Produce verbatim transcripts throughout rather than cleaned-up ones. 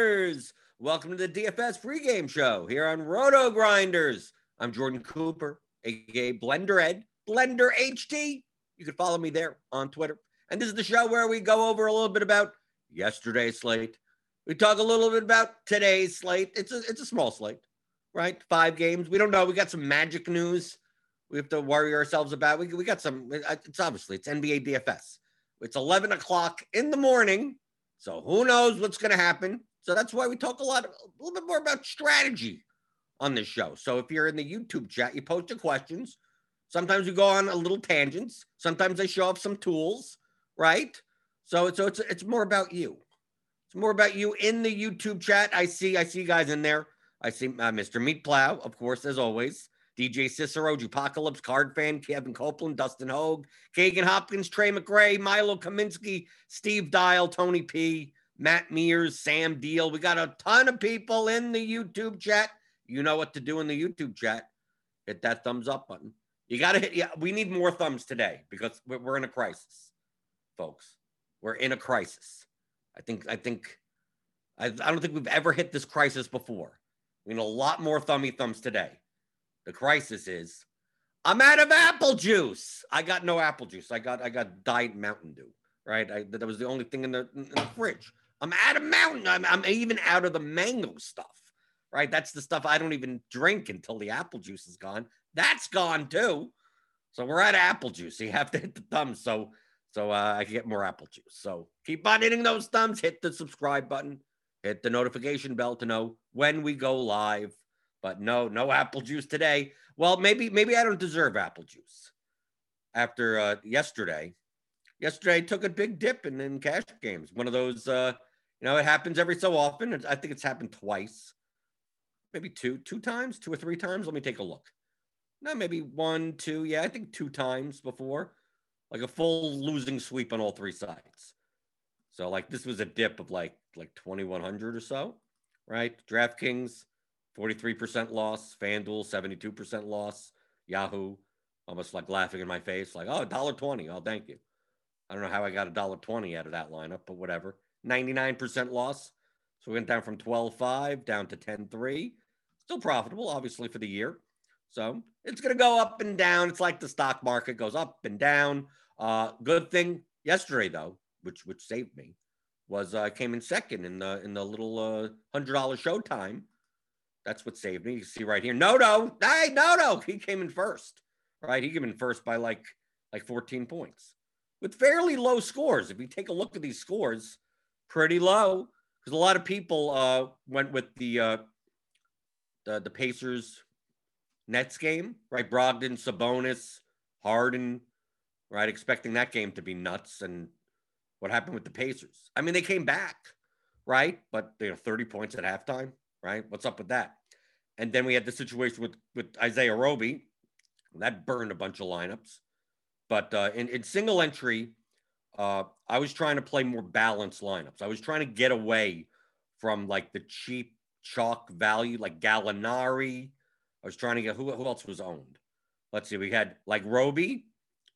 Grinders. Welcome to the D F S pregame show here on Roto Grinders. I'm Jordan Cooper, aka Blender Ed, Blender H D. You can follow me there on Twitter. And this is the show where we go over a little bit about yesterday's slate. We talk a little bit about today's slate. It's a, it's a small slate, right? Five games. We don't know. We got some magic news we have to worry ourselves about. We, we got some, it's obviously, it's N B A D F S. It's eleven o'clock in the morning, so who knows what's going to happen. So that's why we talk a lot, a little bit more about strategy on this show. So if you're in the YouTube chat, you post your questions. Sometimes we go on a little tangents. Sometimes I show up some tools, right? So, so it's it's more about you. It's more about you in the YouTube chat. I see I see you guys in there. I see uh, Mister Meat Plow, of course, as always. D J Cicero, Jupacalypse, Card Fan, Kevin Copeland, Dustin Hogue, Kagan Hopkins, Trey McRae, Milo Kaminsky, Steve Dial, Tony P, Matt Mears, Sam Deal. We got a ton of people in the YouTube chat. You know what to do in the YouTube chat. Hit that thumbs up button. You got to hit, yeah, we need more thumbs today because we're in a crisis, folks. We're in a crisis. I think, I think, I, I don't think we've ever hit this crisis before. We need a lot more thummy thumbs today. The crisis is I'm out of apple juice. I got no apple juice. I got, I got diet Mountain Dew, right? I, that was the only thing in the, in the fridge. I'm out of mountain. I'm, I'm even out of the mango stuff, right? That's the stuff I don't even drink until the apple juice is gone. That's gone too. So we're out of apple juice. You have to hit the thumbs. So, so uh, I can get more apple juice. So keep on hitting those thumbs, hit the subscribe button, hit the notification bell to know when we go live, but no, no apple juice today. Well, maybe, maybe I don't deserve apple juice after uh, yesterday. Yesterday, I took a big dip in, in cash games. One of those, uh, you know, it happens every so often. I think it's happened twice, maybe two, two times, two or three times. Let me take a look. No, maybe one, two. Yeah, I think two times before, like a full losing sweep on all three sides. So like this was a dip of like, like twenty-one hundred or so, right? DraftKings, forty-three percent loss, FanDuel, seventy-two percent loss, Yahoo, almost like laughing in my face, like, oh, one dollar twenty. Oh, thank you. I don't know how I got one dollar twenty out of that lineup, but whatever. ninety-nine percent loss. So we went down from twelve five down to ten three. Still profitable, obviously, for the year. So it's going to go up and down. It's like the stock market goes up and down. Uh, good thing yesterday, though, which which saved me, was I uh, came in second in the in the little uh, one hundred dollar Showtime. That's what saved me. You see right here. No, no. Hey, no, no. He came in first, right? He came in first by like like fourteen points. With fairly low scores. If you take a look at these scores, pretty low. Because a lot of people uh, went with the, uh, the the Pacers Nets game, right? Brogdon, Sabonis, Harden, right? Expecting that game to be nuts. And what happened with the Pacers? I mean, they came back, right? But, you know, thirty points at halftime, right? What's up with that? And then we had the situation with, with Isaiah Roby. That burned a bunch of lineups. But uh, in, in single entry, uh, I was trying to play more balanced lineups. I was trying to get away from like the cheap chalk value, like Gallinari. I was trying to get who, who else was owned. Let's see. We had like Roby,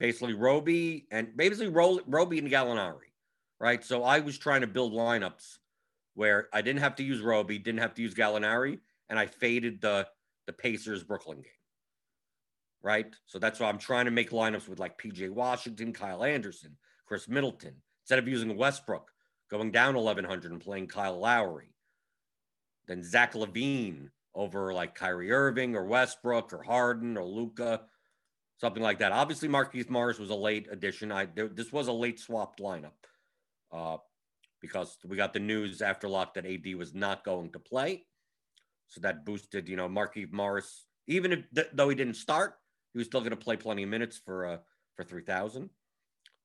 basically Roby and basically Ro, Roby and Gallinari, right? So I was trying to build lineups where I didn't have to use Roby, didn't have to use Gallinari, and I faded the the Pacers Brooklyn game. Right? So that's why I'm trying to make lineups with like P J Washington, Kyle Anderson, Khris Middleton. Instead of using Westbrook, going down eleven hundred and playing Kyle Lowry. Then Zach LaVine over like Kyrie Irving or Westbrook or Harden or Luka, something like that. Obviously, Marquise Morris was a late addition. I This was a late swapped lineup uh, because we got the news after lock that A D was not going to play. So that boosted, you know, Marquise Morris, even if, th- though he didn't start. He was still going to play plenty of minutes for uh, for three thousand.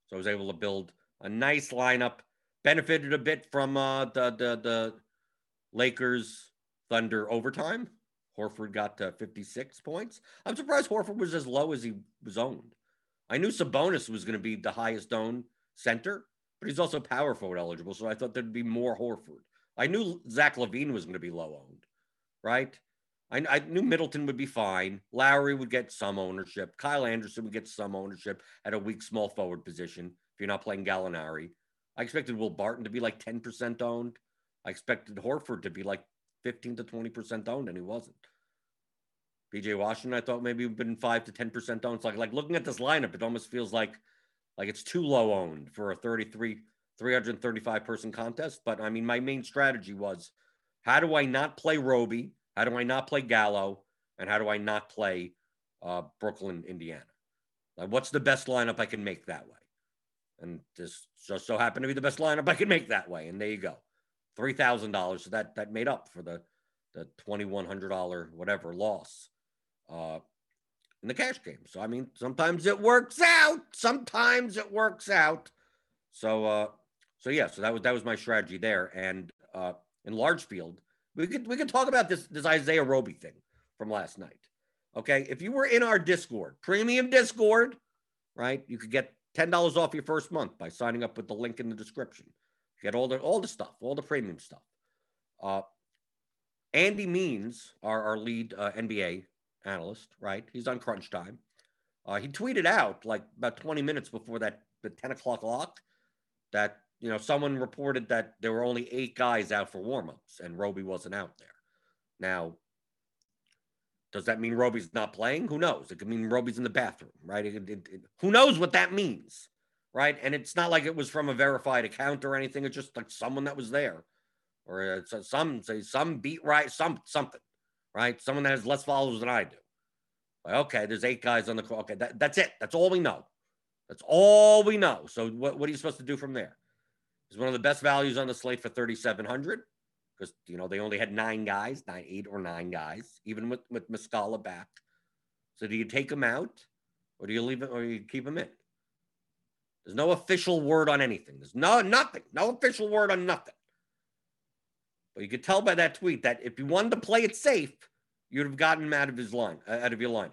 So I was able to build a nice lineup. Benefited a bit from uh, the, the the Lakers Thunder overtime. Horford got to fifty-six points. I'm surprised Horford was as low as he was owned. I knew Sabonis was going to be the highest owned center, but he's also power forward eligible, so I thought there'd be more Horford. I knew Zach LaVine was going to be low owned, right? I, I knew Middleton would be fine. Lowry would get some ownership. Kyle Anderson would get some ownership at a weak small forward position if you're not playing Gallinari. I expected Will Barton to be like ten percent owned. I expected Horford to be like fifteen to twenty percent owned, and he wasn't. P J Washington, I thought maybe we've been five to ten percent owned. So like, like looking at this lineup, it almost feels like like it's too low owned for a thirty-three, three thirty-five person contest. But I mean, my main strategy was, how do I not play Roby? How do I not play Gallo? And how do I not play uh, Brooklyn, Indiana? Like, what's the best lineup I can make that way? And this just so happened to be the best lineup I could make that way. And there you go, three thousand dollars. So that, that made up for the, the twenty-one hundred dollars whatever loss uh, in the cash game. So, I mean, sometimes it works out. Sometimes it works out. So, uh, so yeah, so that was, that was my strategy there. And uh, in large field, we could, we could talk about this, this Isaiah Roby thing from last night. Okay. If you were in our Discord, premium Discord, right, you could get ten dollars off your first month by signing up with the link in the description. Get all the, all the stuff, all the premium stuff. Uh, Andy Means, our, our lead uh, N B A analyst, right? He's on crunch time. Uh, he tweeted out like about twenty minutes before that, the ten o'clock lock, that, you know, someone reported that there were only eight guys out for warmups and Roby wasn't out there. Now, does that mean Roby's not playing? Who knows? It could mean Roby's in the bathroom, right? It, it, it, who knows what that means, right? And it's not like it was from a verified account or anything. It's just like someone that was there, or uh, some say some beat right, some something, right? Someone that has less followers than I do. Like, okay, there's eight guys on the call. Okay, that, that's it. That's all we know. That's all we know. So what, what are you supposed to do from there? It's one of the best values on the slate for thirty-seven hundred. Because, you know, they only had nine guys, nine, eight or nine guys, even with, with Muscala back. So do you take him out, or do you leave him, or you keep him in? There's no official word on anything. There's no nothing, no official word on nothing. But you could tell by that tweet that if you wanted to play it safe, you'd have gotten him out of his line, out of your lineup.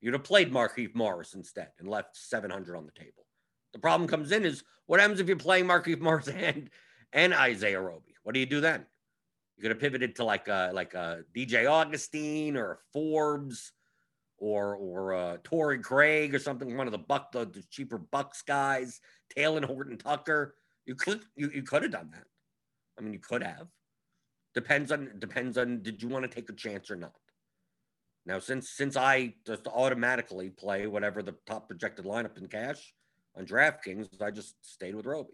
You'd have played Marquise Morris instead and left seven hundred on the table. The problem comes in is what happens if you're playing Marquise Morris and, and Isaiah Roby? What do you do then? You could have pivoted to like a, like a D J Augustine or a Forbes or or a Tory Craig or something, one of the buck the, the cheaper Bucks guys, Taylor Horton Tucker. You could you, you could have done that. I mean, you could have. Depends on depends on did you want to take a chance or not. Now, since since I just automatically play whatever the top projected lineup in cash on DraftKings, I just stayed with Roby.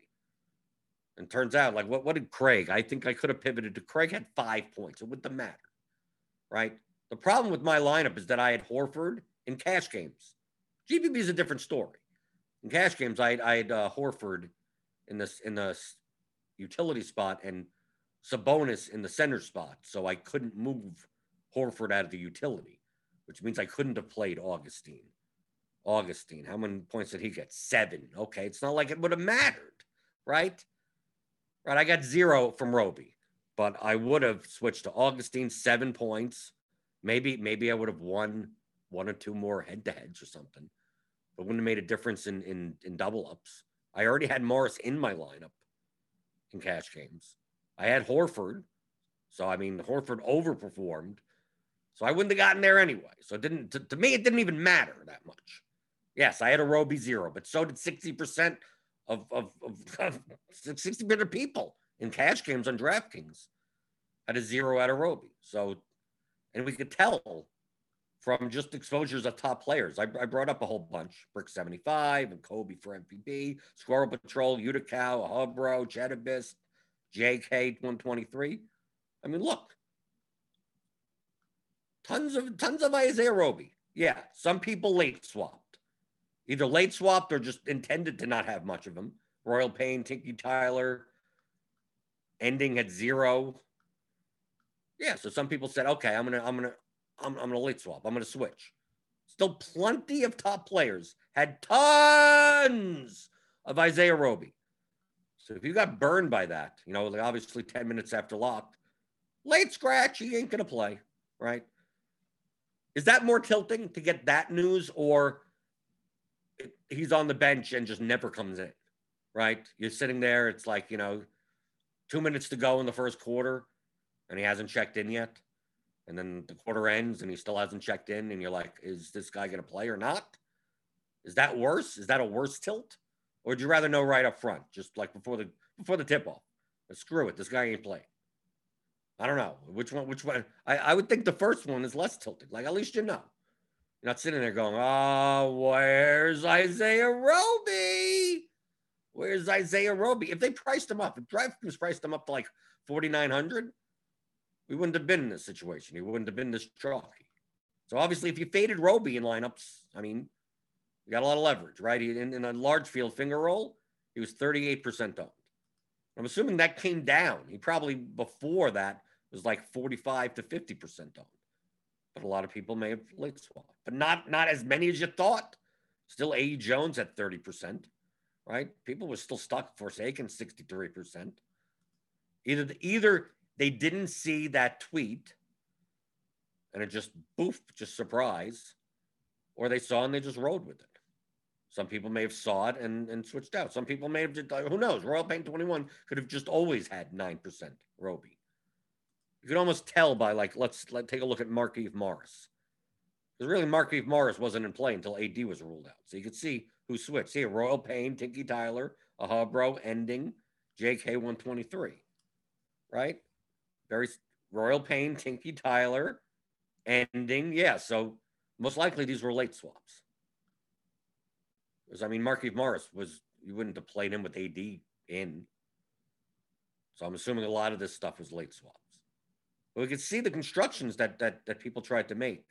And turns out, like, what, what did Craig? I think I could have pivoted to Craig had five points. It wouldn't matter, right? The problem with my lineup is that I had Horford in cash games. G P P is a different story. In cash games, I had, I had uh, Horford in this in the utility spot and Sabonis in the center spot, so I couldn't move Horford out of the utility, which means I couldn't have played Augustine. Augustine, how many points did he get? Seven. Okay, it's not like it would have mattered, right? Right, I got zero from Roby, but I would have switched to Augustine, seven points. Maybe, maybe I would have won one or two more head-to-heads or something. It wouldn't have made a difference in in, in double-ups. I already had Morris in my lineup in cash games. I had Horford, so, I mean, Horford overperformed, so I wouldn't have gotten there anyway. So it didn't to, to me, it didn't even matter that much. Yes, I had a Roby zero, but so did sixty percent. Of, of, of, of sixty percent of people in cash games on DraftKings had a zero out of Roby. So, and we could tell from just exposures of top players. I, I brought up a whole bunch. Brick seventy-five and Kobe for M V P, Squirrel Patrol, Uticow, Hubro, Chetabist, J K one twenty-three. I mean, look, tons of, tons of Isaiah Roby. Yeah, some people late swap. Either late swapped or just intended to not have much of them. Royal Payne, Tinky Tyler, ending at zero. Yeah, so some people said, "Okay, I'm gonna, I'm gonna, I'm, I'm gonna late swap. I'm gonna switch." Still, plenty of top players had tons of Isaiah Roby. So if you got burned by that, you know, like obviously ten minutes after lock, late scratch, you ain't gonna play, right? Is that more tilting to get that news or? He's on the bench and just never comes in, right? You're sitting there. It's like, you know, two minutes to go in the first quarter and he hasn't checked in yet. And then the quarter ends and he still hasn't checked in. And you're like, is this guy going to play or not? Is that worse? Is that a worse tilt? Or would you rather know right up front, just like before the, before the tip off? Screw it. This guy ain't playing. I don't know which one, which one. I, I would think the first one is less tilted. Like, at least, you know, you're not sitting there going, oh, where's Isaiah Roby? Where's Isaiah Roby? If they priced him up, if DraftKings priced him up to like forty-nine hundred, we wouldn't have been in this situation. He wouldn't have been this chalky. So obviously, if you faded Roby in lineups, I mean, you got a lot of leverage, right? He, in, in a large field finger roll, he was thirty-eight percent owned. I'm assuming that came down. He probably before that was like forty-five to fifty percent owned. But a lot of people may have late swapped, but not, not as many as you thought. Still A D Jones at thirty percent, right? People were still stuck, Forsaken sixty-three percent. Either, either they didn't see that tweet and it just boofed, just surprise, or they saw and they just rode with it. Some people may have saw it and, and switched out. Some people may have just, who knows? Royal Payne twenty-one could have just always had nine percent Roby. You could almost tell by, like, let's let take a look at Marquise Morris. Because really, Marquise Morris wasn't in play until A D was ruled out. So you could see who switched. See, Royal Payne, Tinky Tyler, Aha Bro, Ending, J K one twenty-three, right? Very Royal Payne, Tinky Tyler, Ending. Yeah, so most likely these were late swaps. Because, I mean, Marquise Morris was, you wouldn't have played him with A D in. So I'm assuming a lot of this stuff was late swaps. But we could see the constructions that, that, that people tried to make.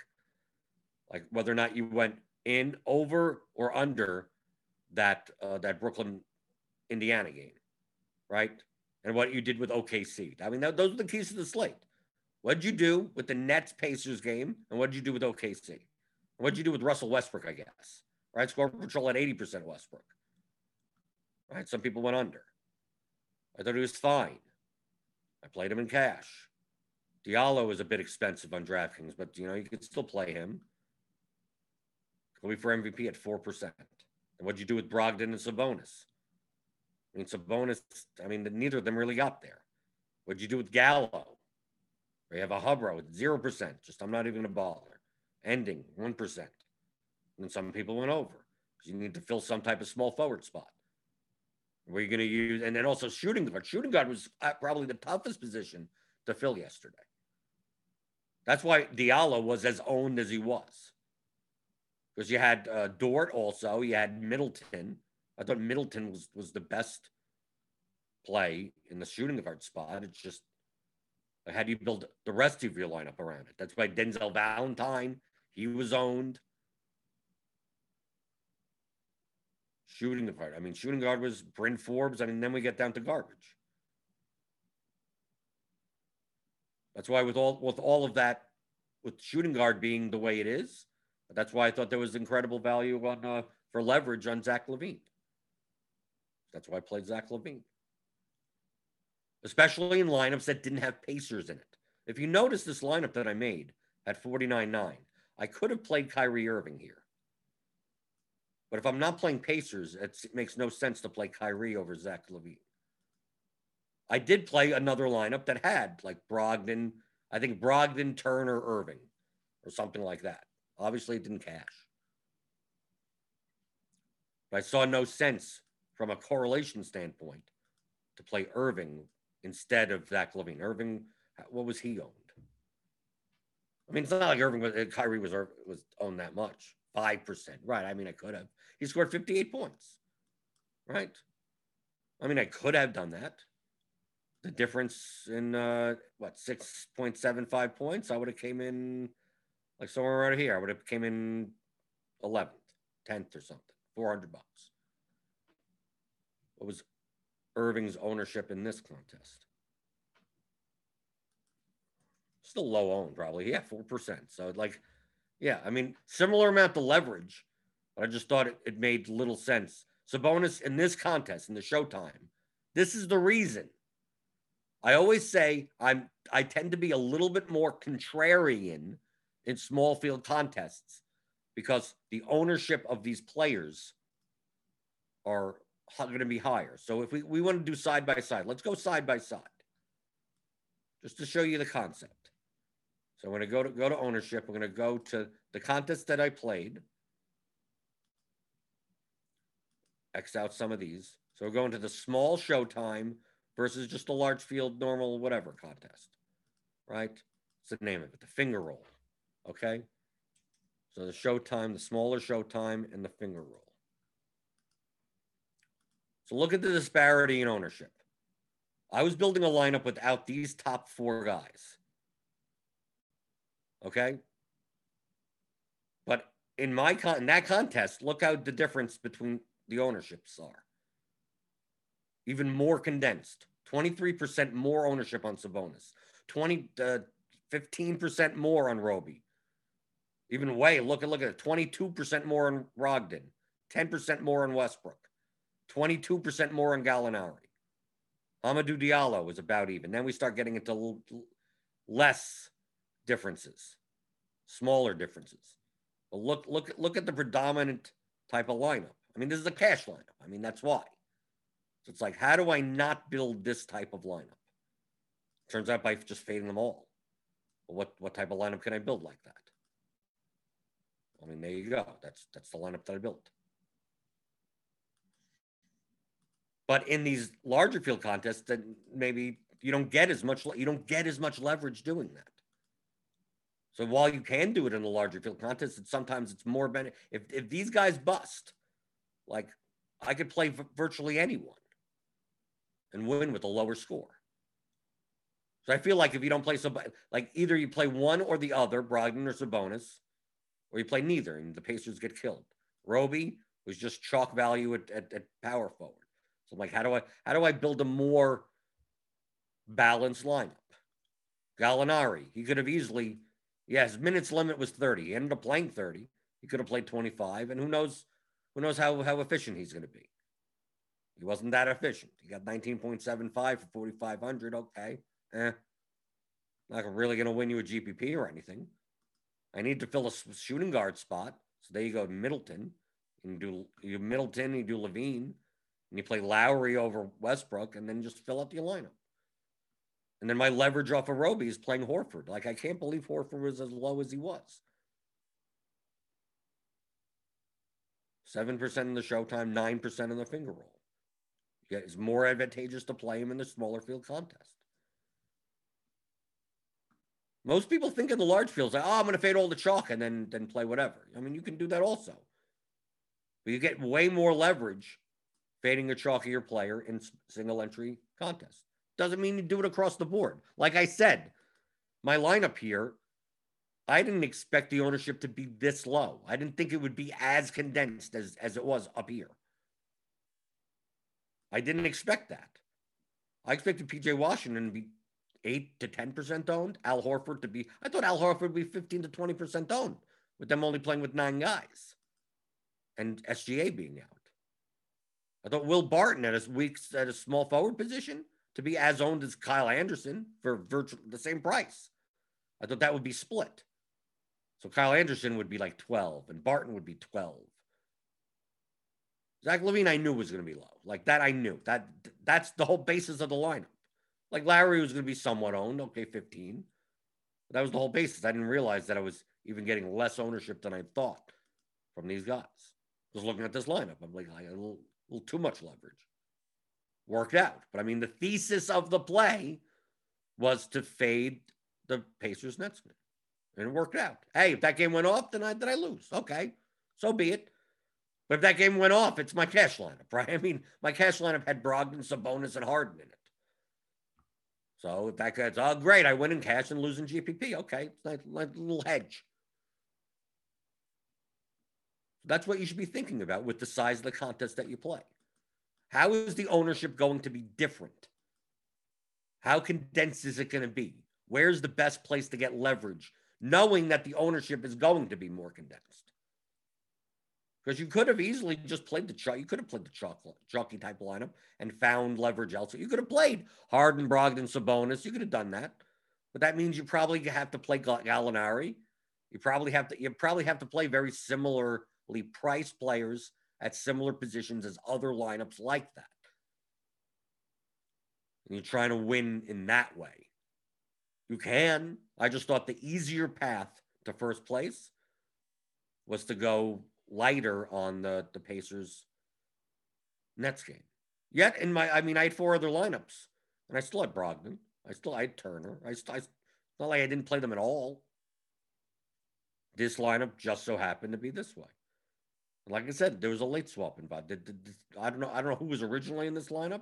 Like whether or not you went in, over, or under that, uh, that Brooklyn, Indiana game, right? And what you did with O K C. I mean, that, those are the keys to the slate. What did you do with the Nets Pacers game? And what did you do with O K C? What did you do with Russell Westbrook, I guess? Right, score patrol at eighty percent Westbrook. Right, some people went under. I thought he was fine. I played him in cash. Diallo is a bit expensive on DraftKings, but you know you could still play him. He'll be for M V P at four percent. And what'd you do with Brogdon and Sabonis? I mean, Sabonis. I mean, neither of them really got there. What'd you do with Gallo? We have a Hubro at zero percent. Just I'm not even gonna bother. Ending one percent. And some people went over. You need to fill some type of small forward spot. Were you going to use, and then also shooting guard. Shooting guard was probably the toughest position to fill yesterday. That's why Diallo was as owned as he was. Because you had uh, Dort also. You had Middleton. I thought Middleton was, was the best play in the shooting guard spot. It's just, how do you build the rest of your lineup around it? That's why Denzel Valentine, he was owned. Shooting guard. I mean, shooting guard was Bryn Forbes. I mean, then we get down to garbage. That's why with all with all of that, with shooting guard being the way it is, that's why I thought there was incredible value on uh, for leverage on Zach LaVine. That's why I played Zach LaVine, especially in lineups that didn't have Pacers in it. If you notice this lineup that I made at forty-nine nine, I could have played Kyrie Irving here. But if I'm not playing Pacers, it makes no sense to play Kyrie over Zach LaVine. I did play another lineup that had like Brogdon, I think Brogdon, Turner, Irving, or something like that. Obviously, it didn't cash. But I saw no sense from a correlation standpoint to play Irving instead of Zach LaVine. Irving, what was he owned? I mean, it's not like Irving was, Kyrie was, was owned that much. five percent, right? I mean, I could have. He scored fifty-eight points, right? I mean, I could have done that. The difference in, uh, what, six point seven five points, I would have came in, like somewhere right here, I would have came in eleventh, tenth or something, four hundred bucks. What was Irving's ownership in this contest? Still low owned, probably. Yeah, four percent. So, like, yeah, I mean, similar amount of leverage, but I just thought it, it made little sense. Sabonis in this contest, in the showtime, this is the reason. I always say I'm, I tend to be a little bit more contrarian in small field contests because the ownership of these players are going to be higher. So if we, we want to do side by side, let's go side by side just to show you the concept. So I'm going to go to go to ownership. We're going to go to the contest that I played. X out some of these. So we're going to the small showtime versus just a large field, normal, whatever contest. right? What's the name of it? The finger roll, okay? So the showtime, the smaller showtime, and the finger roll. So look at the disparity in ownership. I was building a lineup without these top four guys, okay? But in my con- in that contest, look how the difference between the ownerships are. Even more condensed, twenty-three percent more ownership on Sabonis, twenty, uh, fifteen percent more on Roby. Even way, look at look at it, twenty-two percent more on Brogdon, ten percent more on Westbrook, twenty-two percent more on Gallinari. Hamidou Diallo is about even. Then we start getting into l- less differences, smaller differences. But look, look, look at the predominant type of lineup. I mean, this is a cash lineup. I mean, that's why. So it's like, how do I not build this type of lineup? Turns out by just fading them all. But what what type of lineup can I build like that? I mean, there you go. That's that's the lineup that I built. But in these larger field contests, then maybe you don't get as much you don't get as much leverage doing that. So while you can do it in the larger field contest, it's sometimes it's more benefit. If if these guys bust, like I could play v- virtually anyone and win with a lower score. So I feel like if you don't play somebody, like either you play one or the other, Brogdon or Sabonis, or you play neither and the Pacers get killed. Roby was just chalk value at, at, at power forward. So I'm like, how do I how do I build a more balanced lineup? Gallinari, he could have easily, yeah, his minutes limit was thirty. He ended up playing thirty. He could have played twenty-five, and who knows who knows how, how efficient he's going to be. He wasn't that efficient. He got nineteen point seven five for forty-five hundred. Okay. Eh, not really going to win you a G P P or anything. I need to fill a shooting guard spot. So there you go, Middleton. You do you Middleton, you do LaVine, and you play Lowry over Westbrook, and then just fill up your lineup. And then my leverage off of Roby is playing Horford. Like, I can't believe Horford was as low as he was. seven percent in the showtime, nine percent in the finger roll. Yeah, it's more advantageous to play him in the smaller field contest. Most people think in the large fields, like, oh, I'm going to fade all the chalk and then then play whatever. I mean, you can do that also. But you get way more leverage fading a chalkier player in single entry contests. Doesn't mean you do it across the board. Like I said, my lineup here, I didn't expect the ownership to be this low. I didn't think it would be as condensed as, as it was up here. I didn't expect that. I expected P J Washington to be eight to ten percent owned. Al Horford to be, I thought Al Horford would be fifteen to twenty percent owned with them only playing with nine guys and S G A being out. I thought Will Barton at a, weak, at a small forward position to be as owned as Kyle Anderson for virtually the same price. I thought that would be split. So Kyle Anderson would be like twelve and Barton would be twelve. Zach LaVine I knew was going to be low. Like that I knew. That That's the whole basis of the lineup. Like Lowry was going to be somewhat owned, okay, fifteen. But that was the whole basis. I didn't realize that I was even getting less ownership than I thought from these guys. Just looking at this lineup, I'm like, I got a little, a little too much leverage. Worked out. But I mean, the thesis of the play was to fade the Pacers Netsman, and it worked out. Hey, if that game went off, then I then I lose. Okay, so be it. But if that game went off, it's my cash lineup, right? I mean, my cash lineup had Brogdon, Sabonis, and Harden in it. So if that guy's, oh, great, I win in cash and lose in G P P. Okay, it's like, like a little hedge. That's what you should be thinking about with the size of the contest that you play. How is the ownership going to be different? How condensed is it going to be? Where's the best place to get leverage, knowing that the ownership is going to be more condensed? Because you could have easily just played the chalk. You could have played the chocolate, chalky type lineup and found leverage elsewhere. You could have played Harden, Brogdon, Sabonis. You could have done that, but that means you probably have to play Gallinari. You probably have to. You probably have to play very similarly priced players at similar positions as other lineups like that. And you're trying to win in that way. You can. I just thought the easier path to first place was to go lighter on the, the Pacers Nets game. Yet in my, I mean, I had four other lineups and I still had Brogdon. I still I had Turner. I, st- I Not like I didn't play them at all. This lineup just so happened to be this way. Like I said, there was a late swap involved. I don't know. I don't know who was originally in this lineup.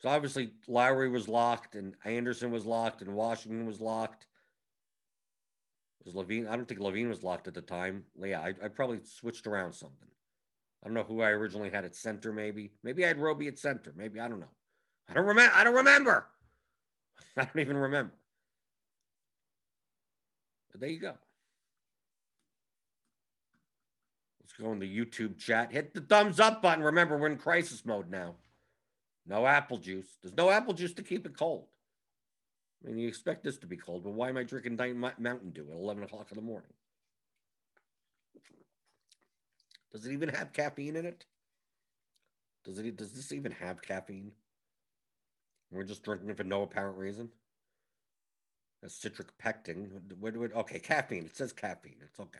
So obviously Lowry was locked, and Anderson was locked, and Washington was locked. Was LaVine? I don't think LaVine was locked at the time. Yeah, I, I probably switched around something. I don't know who I originally had at center. Maybe, maybe I had Roby at center. Maybe I don't know. I don't remember. I don't remember. I don't even remember. But there you go. Let's go in the YouTube chat. Hit the thumbs up button. Remember, we're in crisis mode now. No apple juice. There's no apple juice to keep it cold. I mean, you expect this to be cold, but why am I drinking Mountain Dew at eleven o'clock in the morning? Does it even have caffeine in it? Does it? Does this even have caffeine? We're just drinking it for no apparent reason. That's citric pectin. What, what, okay, caffeine. It says caffeine. It's okay.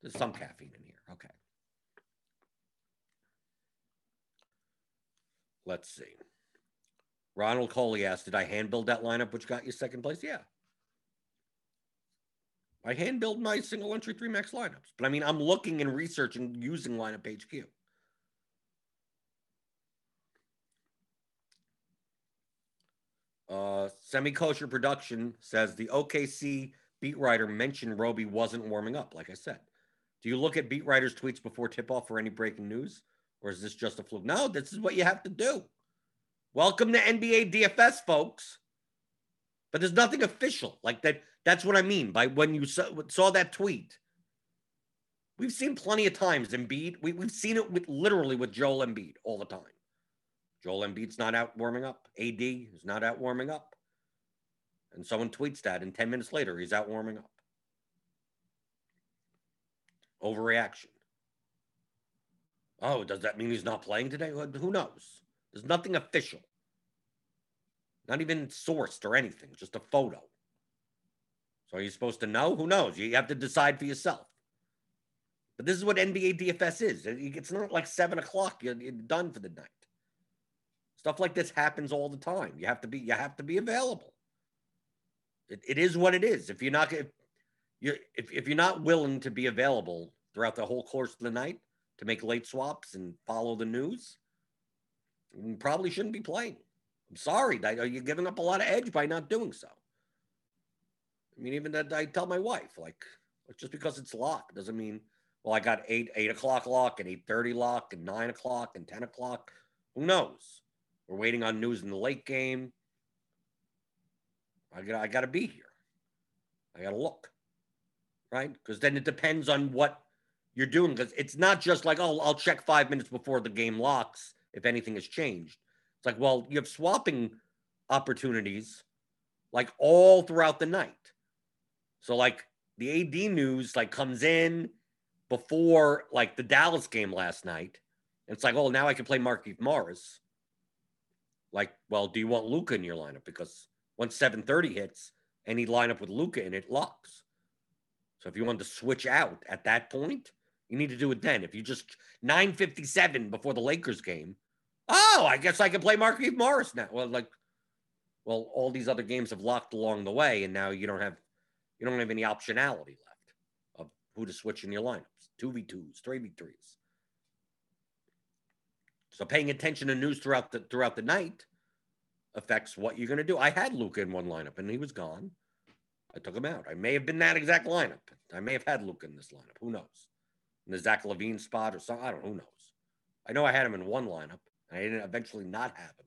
There's some caffeine in here. Okay. Let's see. Ronald Coley asked, did I hand-build that lineup which got you second place? Yeah. I hand-build my single-entry three max lineups. But, I mean, I'm looking and researching using lineup H Q. Uh, Semi-Kosher Production says the O K C beat writer mentioned Roby wasn't warming up, like I said. Do you look at beat writers' tweets before tip-off for any breaking news? Or is this just a fluke? No, this is what you have to do. Welcome to N B A D F S, folks. But there's nothing official. Like that. That's what I mean by when you saw, saw that tweet. We've seen plenty of times Embiid. We, we've seen it with literally with Joel Embiid all the time. Joel Embiid's not out warming up. A D is not out warming up. And someone tweets that, and ten minutes later, he's out warming up. Overreaction. Oh, does that mean he's not playing today? Who knows? There's nothing official. Not even sourced or anything, just a photo. So are you supposed to know? Who knows? You have to decide for yourself. But this is what N B A D F S is. It's not like seven o'clock. You're, you're done for the night. Stuff like this happens all the time. You have to be, you have to be available. It, it is what it is. If you're not, if you're, if, if you're not willing to be available throughout the whole course of the night, to make late swaps and follow the news, you probably shouldn't be playing. I'm sorry. You're giving up a lot of edge by not doing so. I mean, even that I tell my wife, like, just because it's locked doesn't mean, well, I got eight, eight o'clock lock and eight thirty lock and nine o'clock and ten o'clock. Who knows? We're waiting on news in the late game. I got, I got to be here. I got to look, right? Because then it depends on what you're doing, because it's not just like, oh, I'll check five minutes before the game locks if anything has changed. It's like, well, you have swapping opportunities like all throughout the night. So like the A D news like comes in before like the Dallas game last night. And it's like, oh, now I can play Marquise Morris. Like, well, do you want Luka in your lineup? Because once seven thirty hits, any lineup with Luka in it locks. So if you want to switch out at that point, you need to do it then. If you just nine fifty-seven before the Lakers game, oh, I guess I can play Marquise Morris now. Well, like, well, all these other games have locked along the way, and now you don't have, you don't have any optionality left of who to switch in your lineups. two v twos, three v threes. So paying attention to news throughout the throughout the night affects what you're going to do. I had Luka in one lineup, and he was gone. I took him out. I may have been that exact lineup. I may have had Luka in this lineup. Who knows? In the Zach LaVine spot or something. I don't know. Who knows? I know I had him in one lineup. I didn't eventually not have him.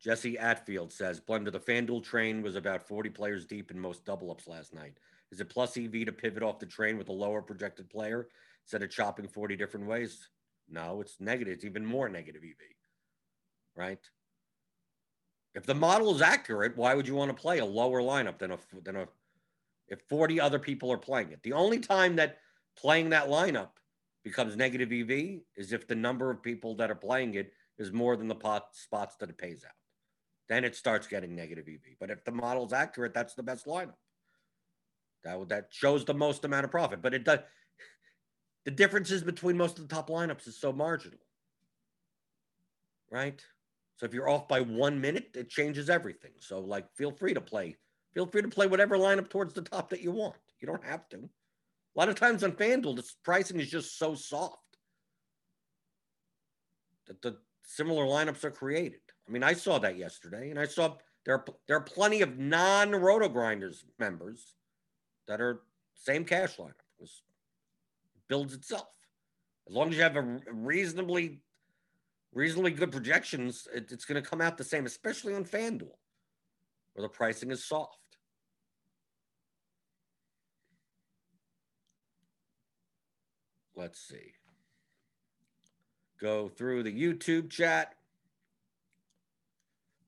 Jesse Atfield says, Blender, the FanDuel train was about forty players deep in most double-ups last night. Is it plus E V to pivot off the train with a lower projected player instead of chopping forty different ways? No, it's negative. It's even more negative E V, right? If the model is accurate, why would you want to play a lower lineup than a, than a, if forty other people are playing it? The only time that playing that lineup becomes negative E V is if the number of people that are playing it is more than the pot spots that it pays out. Then it starts getting negative E V. But if the model is accurate, that's the best lineup. That, that shows the most amount of profit. But it does, The differences between most of the top lineups is so marginal, right? So if you're off by one minute, it changes everything. So like, feel free to play. Feel free to play whatever lineup towards the top that you want. You don't have to. A lot of times on FanDuel, the pricing is just so soft that the similar lineups are created. I mean, I saw that yesterday, and I saw there are, there are plenty of non-Roto Grinders members that are same cash lineup. It builds itself. As long as you have a reasonably, reasonably good projections, it, it's going to come out the same, especially on FanDuel, where the pricing is soft. Let's see. Go through the YouTube chat.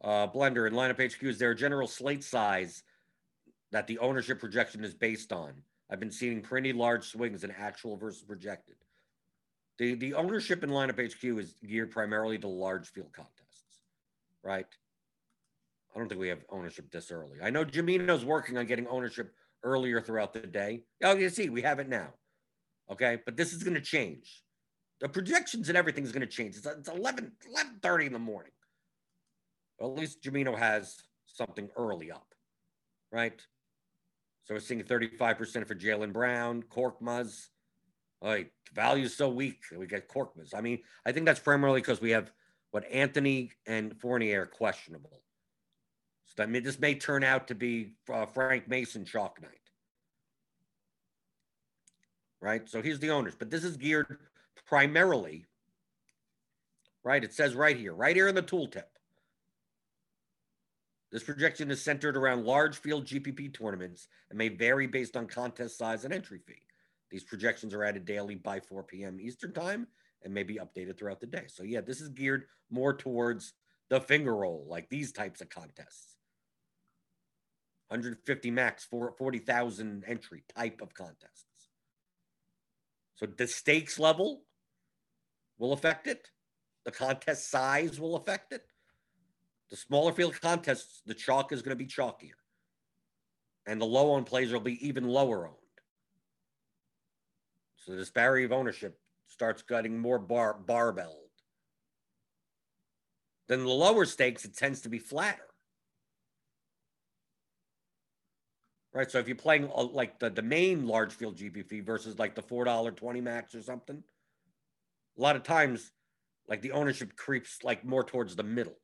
Uh, Blender and Lineup H Q, is there a general slate size that the ownership projection is based on? I've been seeing pretty large swings in actual versus projected. The, the ownership in Lineup H Q is geared primarily to large field contests, right? I don't think we have ownership this early. I know Jimino's working on getting ownership earlier throughout the day. Oh, you see, we have it now. Okay, but this is going to change. The projections and everything is going to change. It's, it's eleven, eleven thirty in the morning. Well, at least Jimeno has something early up, right? So we're seeing thirty-five percent for Jaylen Brown, Korkmaz. All right, value is so weak that we get Korkmaz. I mean, I think that's primarily because we have what Anthony and Fournier are questionable. So I mean, this may turn out to be uh, Frank Mason chalk night. Right? So here's the owners, but this is geared primarily, right? It says right here, right here in the tooltip. This projection is centered around large field G P P tournaments and may vary based on contest size and entry fee. These projections are added daily by four p m Eastern time and may be updated throughout the day. So yeah, this is geared more towards the finger roll, like these types of contests. one hundred fifty max, for forty thousand entry type of contest. So the stakes level will affect it. The contest size will affect it. The smaller field contests, the chalk is going to be chalkier. And the low-owned players will be even lower-owned. So the disparity of ownership starts getting more bar barbelled. Then the lower stakes, it tends to be flatter. Right, so if you're playing uh, like the, the main large field G P P versus like the four twenty max or something, a lot of times like the ownership creeps like more towards the middle.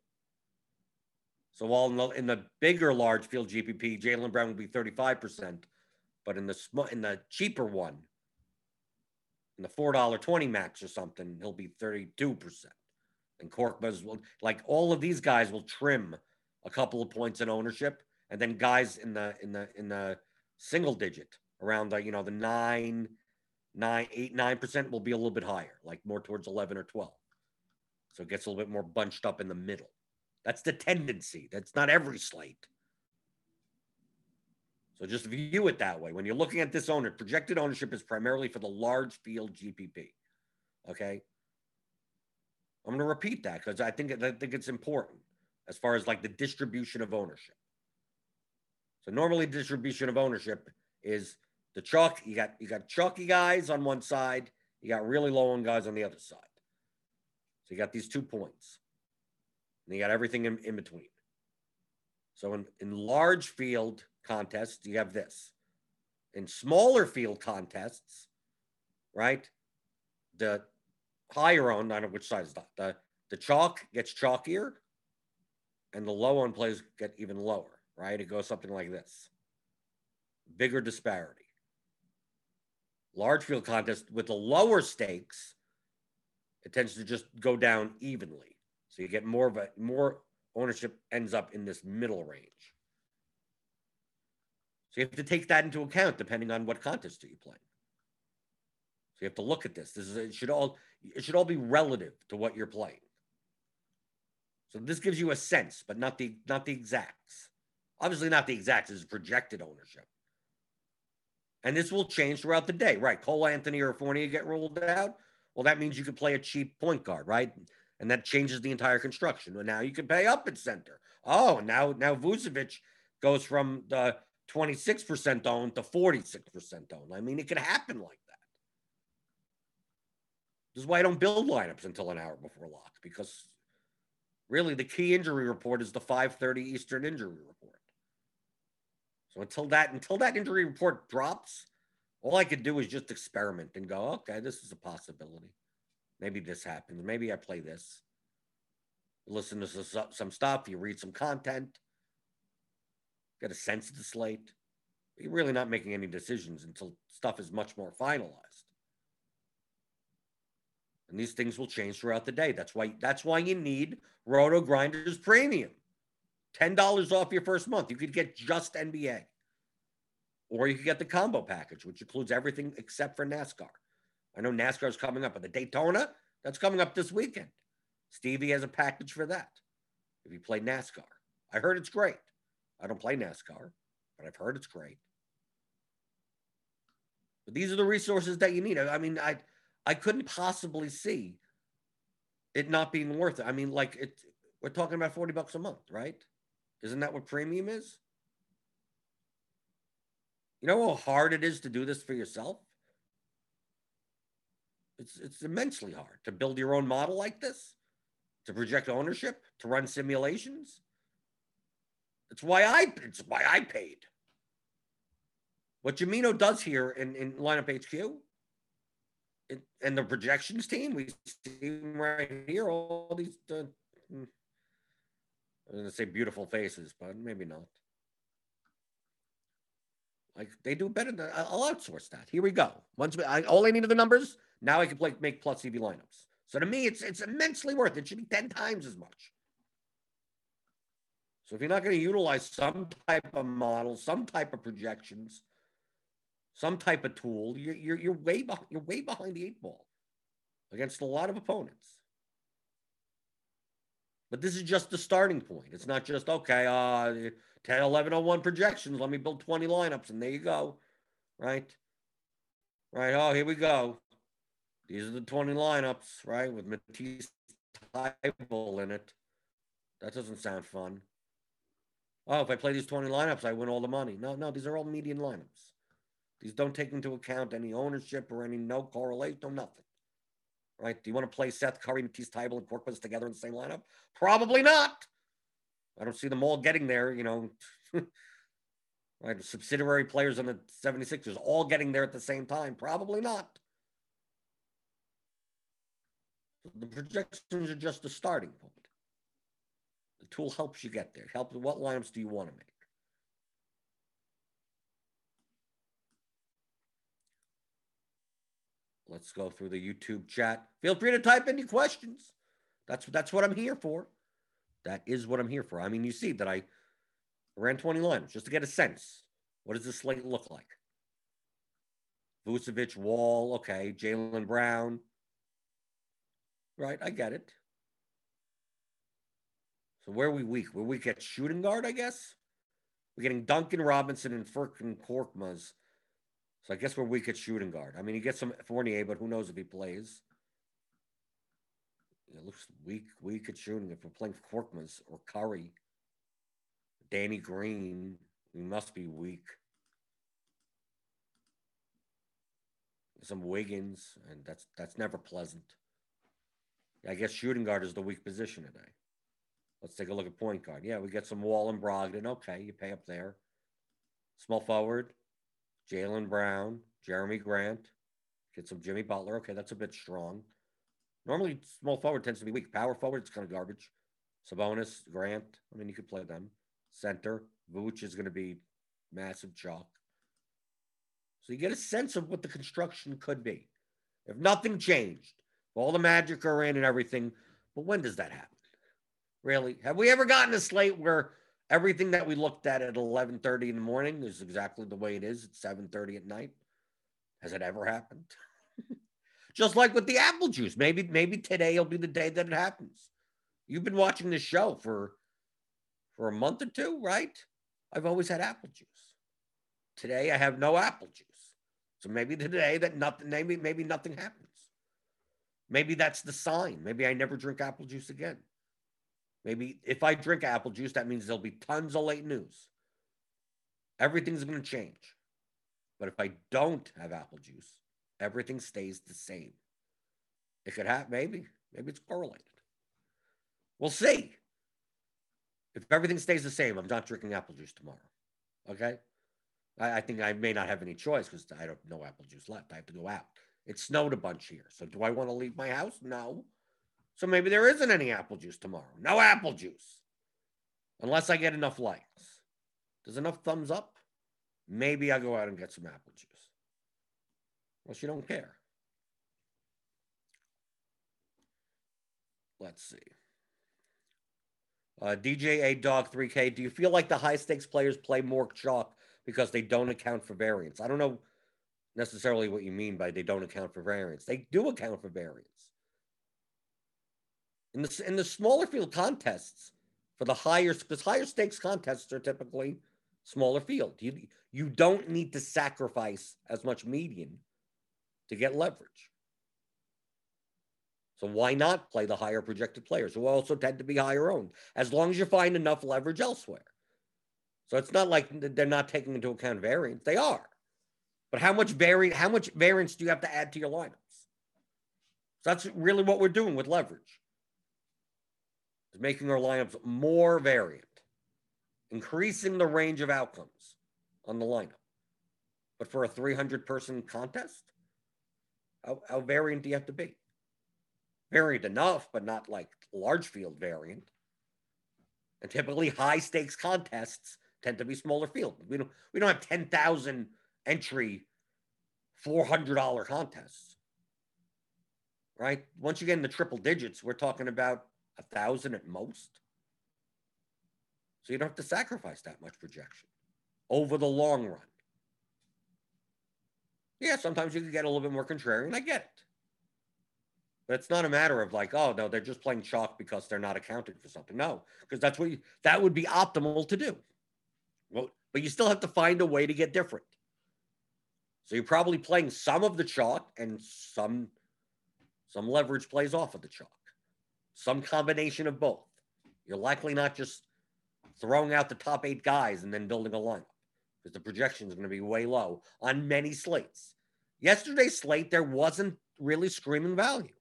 So while in the, in the bigger large field G P P, Jaylen Brown will be thirty-five percent, but in the sm in the cheaper one, in the four twenty max or something, he'll be thirty-two percent. And Korkmaz will, like all of these guys will trim a couple of points in ownership. And then guys in the in the in the single digit around the you know the nine, nine, eight, nine percent will be a little bit higher, like more towards eleven or twelve. So it gets a little bit more bunched up in the middle. That's the tendency. That's not every slate. So just view it that way. When you're looking at this owner, projected ownership is primarily for the large field G P P. Okay. I'm going to repeat that because I think I think it's important as far as like the distribution of ownership. So normally distribution of ownership is the chalk. You got, you got chalky guys on one side. You got really low owned guys on the other side. So you got these two points. And you got everything in, in between. So in, in large field contests, you have this. In smaller field contests, right, the higher owned, I don't know which side is that, the, the chalk gets chalkier and the low owned players get even lower. Right? It goes something like this. Bigger disparity. Large field contest with the lower stakes, it tends to just go down evenly. So you get more of a, more ownership ends up in this middle range. So you have to take that into account depending on what contest do you play. So you have to look at this. This is, it should all, it should all be relative to what you're playing. So this gives you a sense, but not the, not the exacts. Obviously not the exact, it's projected ownership. And this will change throughout the day, right? Cole Anthony or Fournier get ruled out. Well, that means you could play a cheap point guard, right? And that changes the entire construction. Well, now you can pay up at center. Oh, now, now Vucevic goes from the twenty-six percent owned to forty-six percent owned. I mean, it could happen like that. This is why I don't build lineups until an hour before lock, because really the key injury report is the five thirty Eastern injury report. So until that, until that injury report drops, all I could do is just experiment and go, okay, this is a possibility. Maybe this happens. Maybe I play this. Listen to some stuff. You read some content. Get a sense of the slate. But you're really not making any decisions until stuff is much more finalized. And these things will change throughout the day. That's why, that's why you need Roto Grinders Premium. ten dollars off your first month. You could get just N B A. Or you could get the combo package, which includes everything except for NASCAR. I know NASCAR is coming up, but the Daytona, that's coming up this weekend. Stevie has a package for that if you play NASCAR. I heard it's great. I don't play NASCAR, but I've heard it's great. But these are the resources that you need. I mean, I I couldn't possibly see it not being worth it. I mean, like, it, we're talking about forty bucks a month, right? Isn't that what premium is? You know how hard it is to do this for yourself? It's, it's immensely hard to build your own model like this, to project ownership, to run simulations. It's why I, it's why I paid. What Jamino does here in, in Lineup H Q it, and the projections team, we see right here, all these, uh, I'm going to say beautiful faces, but maybe not. Like, they do better than, I'll outsource that. Here we go. Once we, I, all I need are the numbers. Now I can play, make plus C B lineups. So to me, it's it's immensely worth it. It should be ten times as much. So if you're not going to utilize some type of model, some type of projections, some type of tool, you're, you're, you're, way, behind, you're way behind the eight ball against a lot of opponents. But this is just the starting point. It's not just, okay, uh, ten, eleven, oh one projections. Let me build twenty lineups, and there you go, right? Right, oh, here we go. These are the twenty lineups, right, with Matisse Thybulle in it. That doesn't sound fun. Oh, if I play these twenty lineups, I win all the money. No, no, these are all median lineups. These don't take into account any ownership or any no correlation or nothing, right? Do you want to play Seth Curry, Matisse Thybulle, and Korkmaz together in the same lineup? Probably not. I don't see them all getting there, you know. Right, subsidiary players on the seventy-sixers all getting there at the same time. Probably not. The projections are just the starting point. The tool helps you get there. It helps. What lineups do you want to make? Let's go through the YouTube chat. Feel free to type any questions. That's, that's what I'm here for. That is what I'm here for. I mean, you see that I ran twenty lineups just to get a sense. What does this slate look like? Vucevic, Wall, okay. Jaylen Brown. Right, I get it. So where are we weak? We're weak at shooting guard, I guess. We're getting Duncan Robinson and Furkan Korkmaz. So I guess we're weak at shooting guard. I mean, he gets some Fournier, but who knows if he plays. It looks weak, weak at shooting. If we're playing Korkmaz or Curry, Danny Green, we must be weak. Some Wiggins, and that's that's never pleasant. I guess shooting guard is the weak position today. Let's take a look at point guard. Yeah, we get some Wall and Brogdon. Okay, you pay up there. Small forward, Jaylen Brown, Jeremy Grant. Get some Jimmy Butler. Okay, that's a bit strong. Normally, small forward tends to be weak. Power forward, it's kind of garbage. Sabonis, Grant. I mean, you could play them. Center, Vuce is going to be massive chalk. So you get a sense of what the construction could be. If nothing changed, all the Magic are in and everything. But when does that happen? Really? Have we ever gotten a slate where everything that we looked at at eleven thirty in the morning is exactly the way it is at seven thirty at night? Has it ever happened? Just like with the apple juice. Maybe, maybe today will be the day that it happens. You've been watching this show for, for a month or two, right? I've always had apple juice. Today, I have no apple juice. So maybe today that nothing, maybe, maybe nothing happens. Maybe that's the sign. Maybe I never drink apple juice again. Maybe if I drink apple juice, that means there'll be tons of late news. Everything's going to change. But if I don't have apple juice, everything stays the same. It could happen. Maybe. Maybe it's correlated. We'll see. If everything stays the same, I'm not drinking apple juice tomorrow. Okay? I, I think I may not have any choice because I don't know apple juice left. I have to go out. It snowed a bunch here. So do I want to leave my house? No. So maybe there isn't any apple juice tomorrow. No apple juice. Unless I get enough likes. There's enough thumbs up. Maybe I'll go out and get some apple juice. Unless you don't care. Let's see. Uh, D J A Dog three K. Do you feel like the high stakes players play more chalk because they don't account for variance? I don't know necessarily what you mean by they don't account for variance. They do account for variance. In the, in the smaller field contests for the higher, because higher stakes contests are typically smaller field. You, you don't need to sacrifice as much median to get leverage. So why not play the higher projected players who also tend to be higher owned, as long as you find enough leverage elsewhere? So it's not like they're not taking into account variance. They are. But how much vari- how much variance do you have to add to your lineups? So that's really what we're doing with leverage. Is making our lineups more variant, increasing the range of outcomes on the lineup. But for a three hundred person contest, how, how variant do you have to be? Variant enough, but not like large field variant. And typically high stakes contests tend to be smaller field. We don't, we don't have ten thousand entry, four hundred dollar contests, right? Once you get in the triple digits, we're talking about a thousand at most. So you don't have to sacrifice that much projection over the long run. Yeah, sometimes you can get a little bit more contrarian. I get it. But it's not a matter of like, oh, no, they're just playing chalk because they're not accounted for something. No, because that's what you, that would be optimal to do. Well, but you still have to find a way to get different. So you're probably playing some of the chalk and some, some leverage plays off of the chalk. Some combination of both. You're likely not just throwing out the top eight guys and then building a lineup because the projection is going to be way low on many slates. Yesterday's slate, there wasn't really screaming value.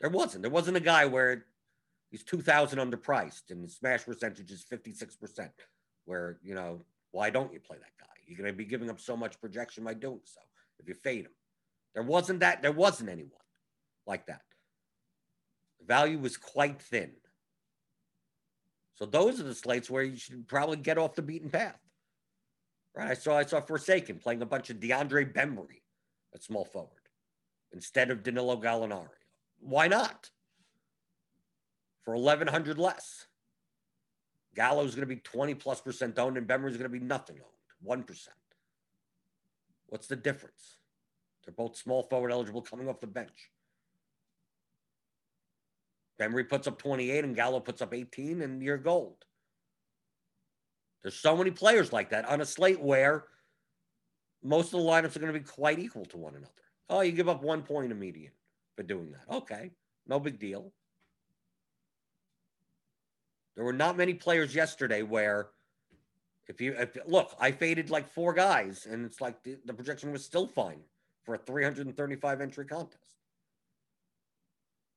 There wasn't. There wasn't a guy where he's two thousand underpriced and his smash percentage is fifty-six percent where, you know, why don't you play that guy? You're going to be giving up so much projection by doing so if you fade him. There wasn't that. There wasn't anyone like that. The value was quite thin. So those are the slates where you should probably get off the beaten path. Right? I saw I saw Forsaken playing a bunch of DeAndre Bembry at small forward instead of Danilo Gallinari. Why not? For eleven hundred less. Gallo's going to be twenty plus percent owned and Bembry's going to be nothing owned, one percent. What's the difference? They're both small forward eligible coming off the bench. Bembry puts up twenty-eight and Gallo puts up eighteen and you're gold. There's so many players like that on a slate where most of the lineups are going to be quite equal to one another. Oh, you give up one point a median for doing that. Okay, no big deal. There were not many players yesterday where if you, if, look, I faded like four guys and it's like the, the projection was still fine for a three hundred thirty-five entry contest.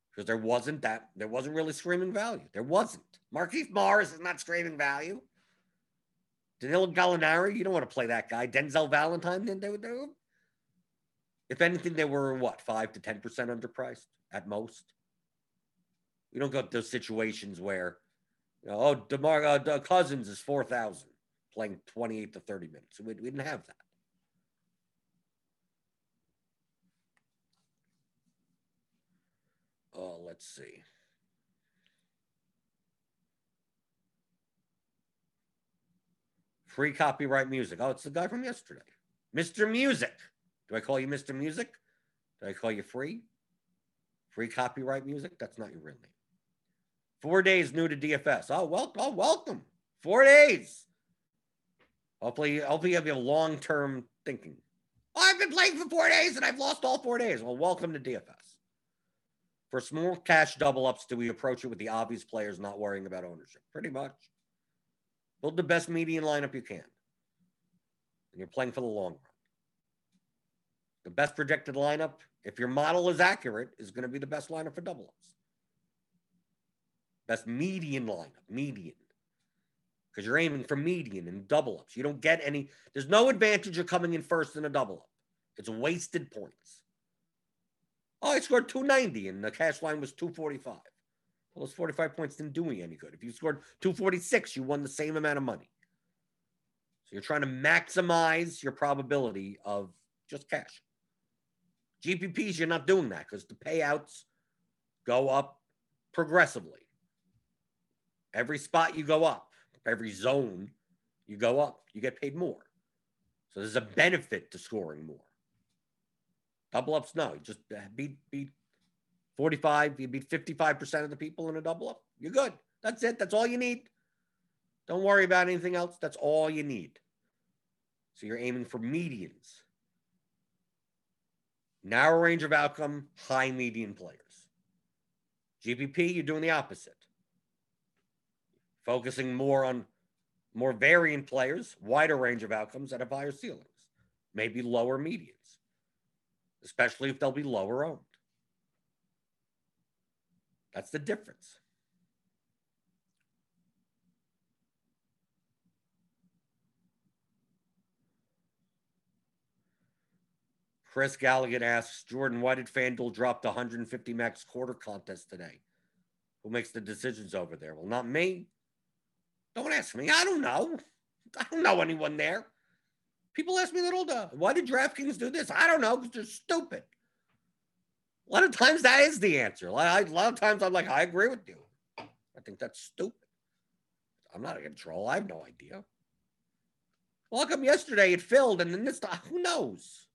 Because there wasn't that, there wasn't really screaming value. There wasn't. Marquise Morris is not screaming value. Danilo Gallinari, you don't want to play that guy. Denzel Valentine, then they would do. If anything, they were, what, five to ten percent underpriced at most? We don't go to those situations where, you know, oh, DeMar uh, De Cousins is four thousand playing twenty-eight to thirty minutes. We, we didn't have that. Oh, let's see. Free copyright music. Oh, it's the guy from yesterday. Mister Music. Do I call you Mister Music? Do I call you free? Free copyright music? That's not your real name. Four days new to D F S. Oh, well, oh, welcome. Four days. Hopefully, hopefully you have your long-term thinking. Oh, I've been playing for four days and I've lost all four days. Well, welcome to D F S. For small cash double-ups, do we approach it with the obvious players not worrying about ownership? Pretty much. Build the best median lineup you can. And you're playing for the long run. The best projected lineup, if your model is accurate, is going to be the best lineup for double ups. Best median lineup, median. Because you're aiming for median and double ups. You don't get any. There's no advantage of coming in first in a double up. It's wasted points. Oh, I scored two ninety and the cash line was two forty-five. Well, those forty-five points didn't do me any good. If you scored two forty-six, you won the same amount of money. So you're trying to maximize your probability of just cash. G P Ps, you're not doing that because the payouts go up progressively. Every spot you go up, every zone you go up, you get paid more. So there's a benefit to scoring more. Double ups, no. Just beat beat forty-five, you beat fifty-five percent of the people in a double up. You're good. That's it. That's all you need. Don't worry about anything else. That's all you need. So you're aiming for medians. Narrow range of outcome, high median players. G P P, you're doing the opposite. Focusing more on more variant players, wider range of outcomes that have higher ceilings. Maybe lower medians, especially if they'll be lower owned. That's the difference. Chris Galligan asks, Jordan, why did FanDuel drop the one hundred fifty max quarter contest today? Who makes the decisions over there? Well, not me. Don't ask me. I don't know. I don't know anyone there. People ask me that all the time. Why did DraftKings do this? I don't know, because they're stupid. A lot of times that is the answer. A lot of times I'm like, I agree with you. I think that's stupid. I'm not in control. I have no idea. Well, how come yesterday it filled and then this time? Who knows?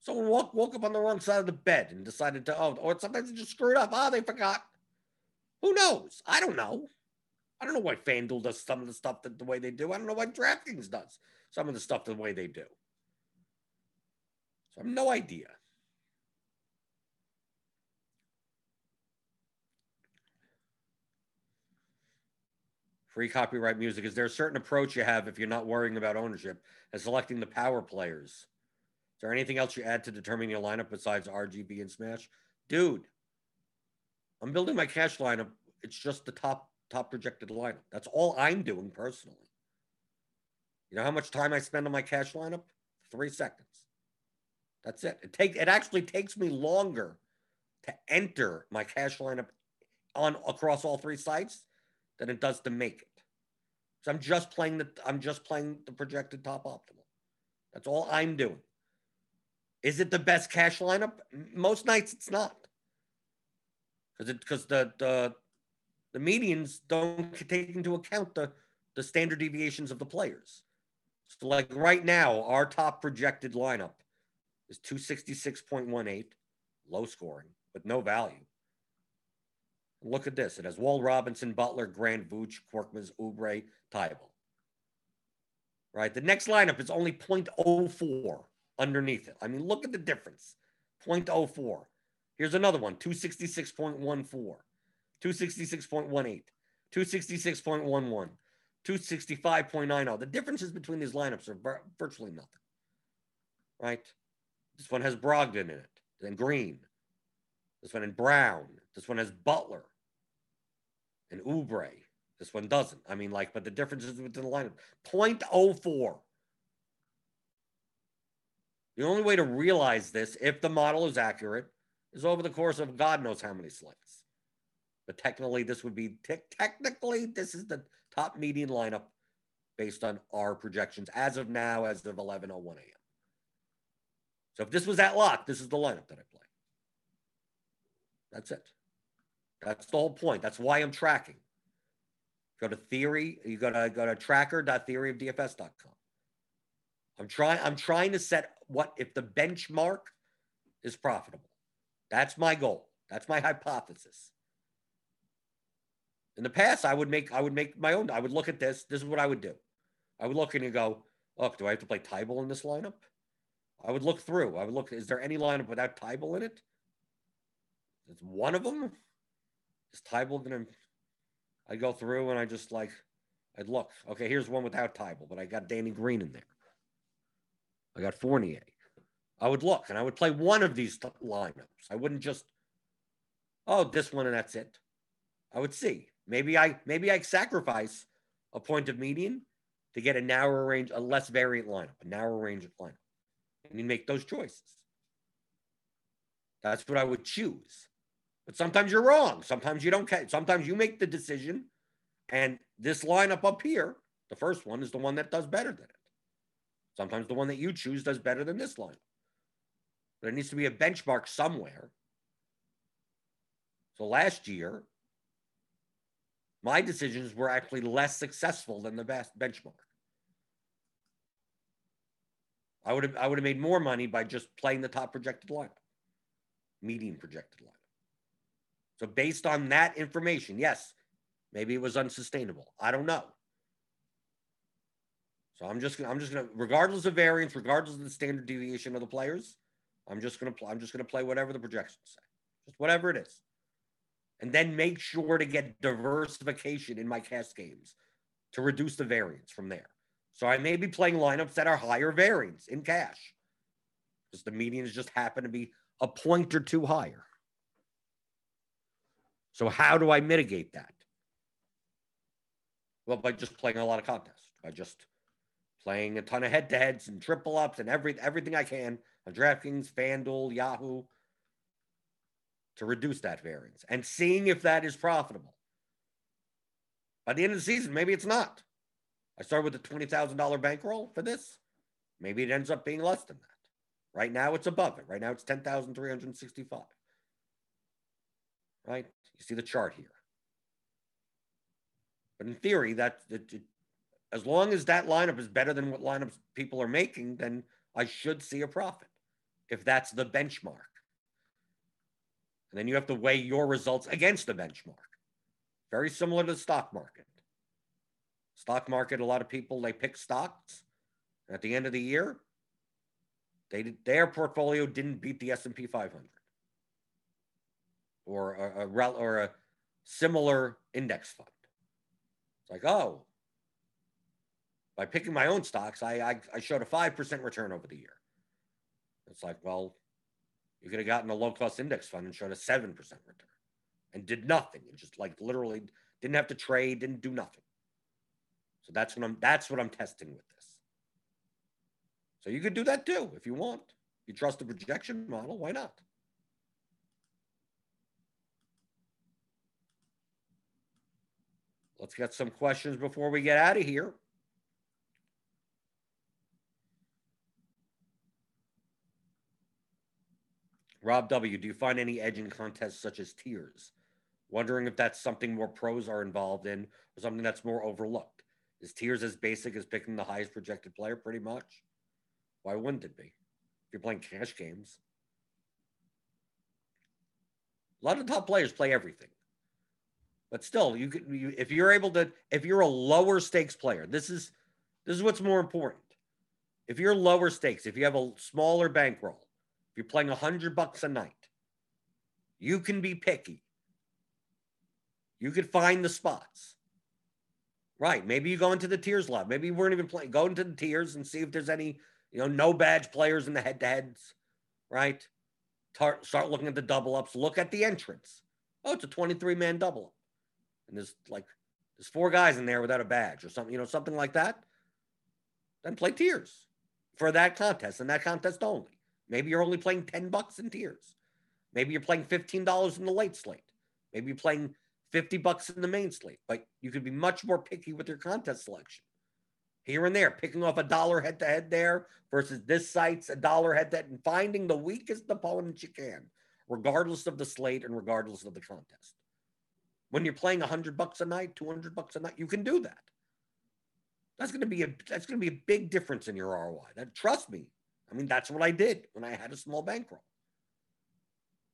Someone woke, woke up on the wrong side of the bed and decided to, oh, or sometimes they just screwed up. Ah, oh, they forgot. Who knows? I don't know. I don't know why FanDuel does some of the stuff that the way they do. I don't know why DraftKings does some of the stuff the way they do. So I have no idea. Free copyright music. Is there a certain approach you have if you're not worrying about ownership and selecting the power players? Is there anything else you add to determine your lineup besides R G B and Smash? Dude, I'm building my cash lineup. It's just the top top projected lineup. That's all I'm doing personally. You know how much time I spend on my cash lineup? Three seconds. That's it. It take, it actually takes me longer to enter my cash lineup on across all three sites than it does to make it. So I'm just playing the I'm just playing the projected top optimal. That's all I'm doing. Is it the best cash lineup? Most nights it's not. Because it because the, the the medians don't take into account the, the standard deviations of the players. So like right now, our top projected lineup is two sixty-six point one eight, low scoring, with no value. Look at this. It has Wall Robinson, Butler, Grant, Vooch, Korkmaz, Oubre, Tybal. Right? The next lineup is only zero point zero four. Underneath it. I mean, look at the difference. zero point zero four. Here's another one. two sixty-six point one four. two sixty-six point one eight. two sixty-six point one one. two sixty-five point nine zero. The differences between these lineups are virtually nothing. Right? This one has Brogdon in it. Then Green. This one and Brown. This one has Butler. And Oubre. This one doesn't. I mean, like, but the differences within the lineup. zero point zero four. The only way to realize this, if the model is accurate, is over the course of God knows how many slips. But technically, this would be, te- technically, this is the top median lineup based on our projections as of now, as of eleven oh one a.m. So if this was at lock, this is the lineup that I play. That's it. That's the whole point. That's why I'm tracking. Go to theory, you go to, go to tracker dot theory of d f s dot com. I'm trying, I'm trying to set what if the benchmark is profitable. That's my goal. That's my hypothesis. In the past, I would make, I would make my own. I would look at this. This is what I would do. I would look and you go, look, do I have to play Tybal in this lineup? I would look through. I would look, is there any lineup without Tybal in it? It's one of them. Is Tybal going to, I go through and I just like, I'd look, okay, here's one without Tybal, but I got Danny Green in there. I got Fournier. I would look and I would play one of these lineups. I wouldn't just, oh, this one and that's it. I would see. Maybe I maybe I sacrifice a point of median to get a narrower range, a less variant lineup, a narrower range of lineup. And you make those choices. That's what I would choose. But sometimes you're wrong. Sometimes you don't care. Sometimes you make the decision, and this lineup up here, the first one, is the one that does better than it. Sometimes the one that you choose does better than this lineup. There needs to be a benchmark somewhere. So last year, my decisions were actually less successful than the best benchmark. I would have I would have made more money by just playing the top projected lineup, median projected lineup. So based on that information, yes, maybe it was unsustainable. I don't know. So I'm just gonna, I'm just gonna, regardless of variance, regardless of the standard deviation of the players, I'm just gonna I'm just gonna play whatever the projections say, just whatever it is, and then make sure to get diversification in my cash games to reduce the variance from there. So I may be playing lineups that are higher variance in cash, because the medians just happen to be a point or two higher. So how do I mitigate that? Well, by just playing a lot of contests, by just playing a ton of head-to-heads and triple-ups and every, everything I can on DraftKings, FanDuel, Yahoo, to reduce that variance and seeing if that is profitable. By the end of the season, maybe it's not. I started with a twenty thousand dollars bankroll for this. Maybe it ends up being less than that. Right now, it's above it. Right now, it's ten thousand three hundred sixty-five dollars. Right? You see the chart here. But in theory, that, that it, as long as that lineup is better than what lineups people are making, then I should see a profit if that's the benchmark. And then you have to weigh your results against the benchmark. Very similar to the stock market. Stock market, a lot of people, they pick stocks. And at the end of the year, they did, their portfolio didn't beat the S and P five hundred. Or a, a or a similar index fund. It's like, oh, by picking my own stocks, I, I, I showed a five percent return over the year. It's like, well, you could have gotten a low-cost index fund and showed a seven percent return and did nothing. And just like literally didn't have to trade, didn't do nothing. So that's what I'm, that's what I'm testing with this. So you could do that too if you want. If you trust the projection model, why not? Let's get some questions before we get out of here. Rob W., do you find any edge in contests such as tiers? Wondering if that's something more pros are involved in or something that's more overlooked. Is tiers as basic as picking the highest projected player pretty much? Why wouldn't it be? If you're playing cash games. A lot of top players play everything. But still, you could you, if you're able to, if you're a lower stakes player, this is this is what's more important. If you're lower stakes, if you have a smaller bankroll, if you're playing a hundred bucks a night, you can be picky. You could find the spots. Right? Maybe you go into the tiers lot. Maybe you weren't even playing. Go into the tiers and see if there's any, you know, no badge players in the head-to-heads. Right? Start, start looking at the double ups. Look at the entrance. Oh, it's a twenty-three man double up. And there's like, there's four guys in there without a badge or something, you know, something like that. Then play tiers for that contest and that contest only. Maybe you're only playing ten bucks in tiers. Maybe you're playing fifteen dollars in the late slate. Maybe you're playing fifty bucks in the main slate, but you could be much more picky with your contest selection here and there, picking off a dollar head to head there versus this site's a dollar head to head and finding the weakest opponent you can, regardless of the slate and regardless of the contest. When you're playing a hundred bucks a night, two hundred bucks a night, you can do that. That's going to be a, that's going to be a big difference in your R O I. That, trust me. I mean, that's what I did when I had a small bankroll.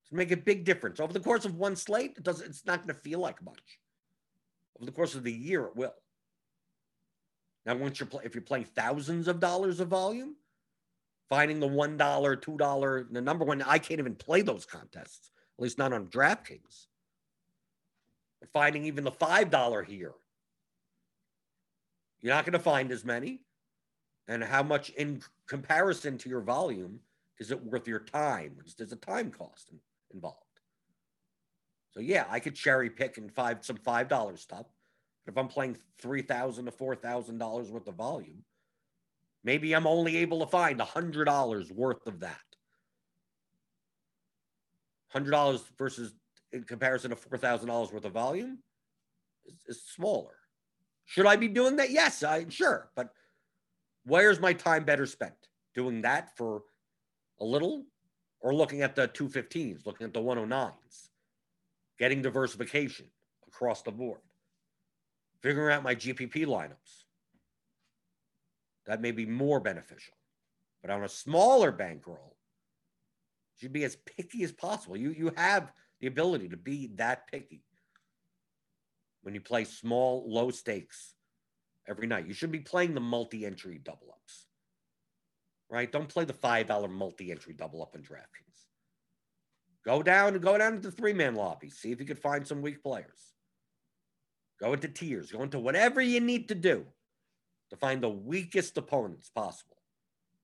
It's going to make a big difference over the course of one slate. It doesn't, it's not going to feel like much over the course of the year. It will. Now, once you're play, if you're playing thousands of dollars of volume, finding the one dollar, two dollar, the number one, I can't even play those contests, at least not on DraftKings. Finding even the five dollar here. You're not going to find as many. And how much in comparison to your volume Is it worth your time? There's a time cost involved. So yeah, I could cherry pick and five some five dollar stuff. But if I'm playing three thousand to four thousand dollars worth of volume, maybe I'm only able to find one hundred dollars worth of that. one hundred dollars versus in comparison to four thousand dollars worth of volume is, is smaller. Should I be doing that? Yes, I sure. But where's my time better spent? Doing that for a little or looking at the two fifteens, looking at the one oh nines, getting diversification across the board, figuring out my G P P lineups. That may be more beneficial. But on a smaller bankroll, you should be as picky as possible. You, you have the ability to be that picky when you play small, low stakes every night. You should be playing the multi-entry double-ups, right? Don't play the five dollar multi-entry double-up in DraftKings. Go down and go down into the three-man lobby. See if you can find some weak players. Go into tiers. Go into whatever you need to do to find the weakest opponents possible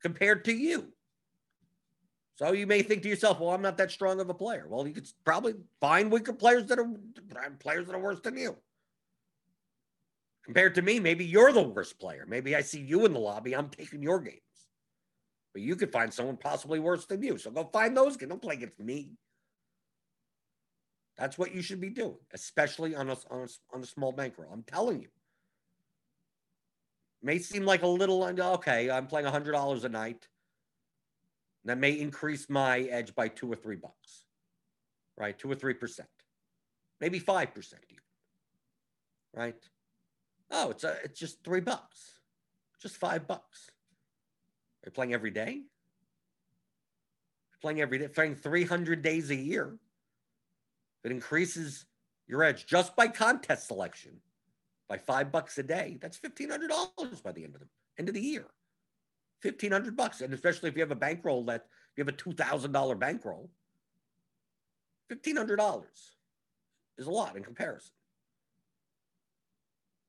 compared to you. So you may think to yourself, well, I'm not that strong of a player. Well, you could probably find weaker players that are players that are worse than you. Compared to me, maybe you're the worst player. Maybe I see you in the lobby. I'm taking your games. But you could find someone possibly worse than you. So go find those games. Don't play against me. That's what you should be doing, especially on a, on a, on a small bankroll. I'm telling you. May seem like a little, okay, I'm playing one hundred dollars a night. That may increase my edge by two or three bucks, right? Two or three percent, maybe five percent even, right? Oh, it's a, it's just three bucks, just five bucks. Are you playing every day? Playing every day, playing three hundred days a year. It increases your edge just by contest selection by five bucks a day. That's fifteen hundred dollars by the end of the end of the year. fifteen hundred bucks, and especially if you have a bankroll that you have a two thousand dollar bankroll, fifteen hundred dollars is a lot in comparison.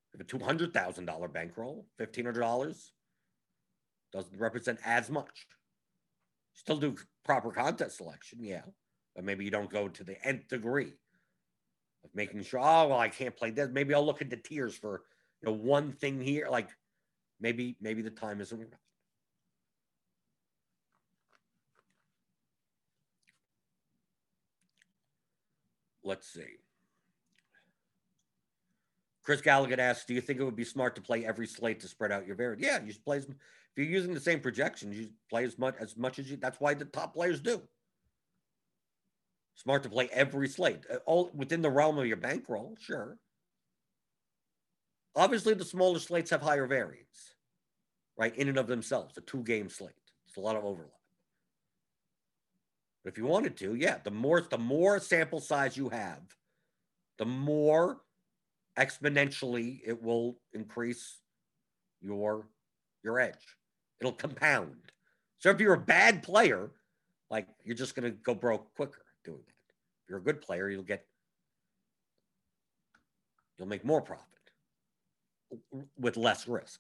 If you have a two hundred thousand dollar bankroll, fifteen hundred dollars doesn't represent as much. Still do proper contest selection, yeah, but maybe you don't go to the nth degree of making sure, oh, well, I can't play this. Maybe I'll look into tiers for, you know, one thing here. Like maybe, maybe the time isn't right. Let's see. Chris Gallagher asks, do you think it would be smart to play every slate to spread out your variance? Yeah, you should play as, if you're using the same projections, you play as much, as much as you, that's why the top players do. Smart to play every slate, all within the realm of your bankroll, sure. Obviously, the smaller slates have higher variance, right, in and of themselves, a two-game slate. It's a lot of overlap. But if you wanted to, yeah, the more the more sample size you have, the more exponentially it will increase your, your edge. It'll compound. So if you're a bad player, like you're just going to go broke quicker doing that. If you're a good player, you'll get, you'll make more profit with less risk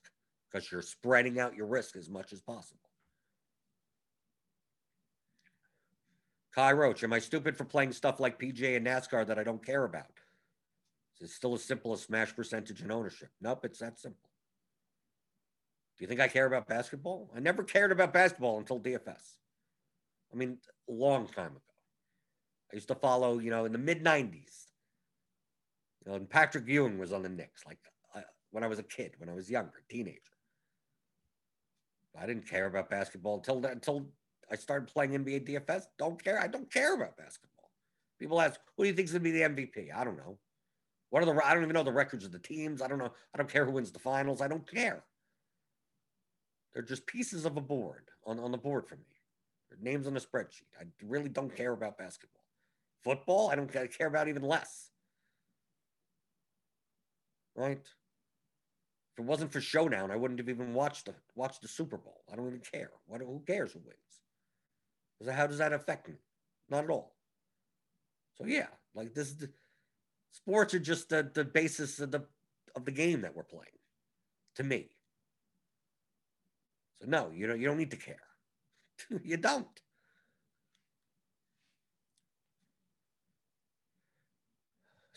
because you're spreading out your risk as much as possible. Kai Roach, am I stupid for playing stuff like P G A and NASCAR that I don't care about? Is it still as simple as smash percentage and ownership? Nope, it's that simple. Do you think I care about basketball? I never cared about basketball until D F S. I mean, a long time ago. I used to follow, you know, in the mid nineties. You know, and Patrick Ewing was on the Knicks, like I, when I was a kid, when I was younger, teenager. I didn't care about basketball until until. I started playing N B A D F S. Don't care. I don't care about basketball. People ask, who do you think is going to be the M V P? I don't know. What are the, I don't even know the records of the teams. I don't know. I don't care who wins the finals. I don't care. They're just pieces of a board on, on the board for me. They're names on a spreadsheet. I really don't care about basketball. Football, I don't I care about even less. Right? If it wasn't for Showdown, I wouldn't have even watched the, watched the Super Bowl. I don't even care. What, who cares who wins? How does that affect me? Not at all. So yeah, like this, the, sports are just the, the basis of the of the game that we're playing, to me. So no, you don't you don't need to care. You don't.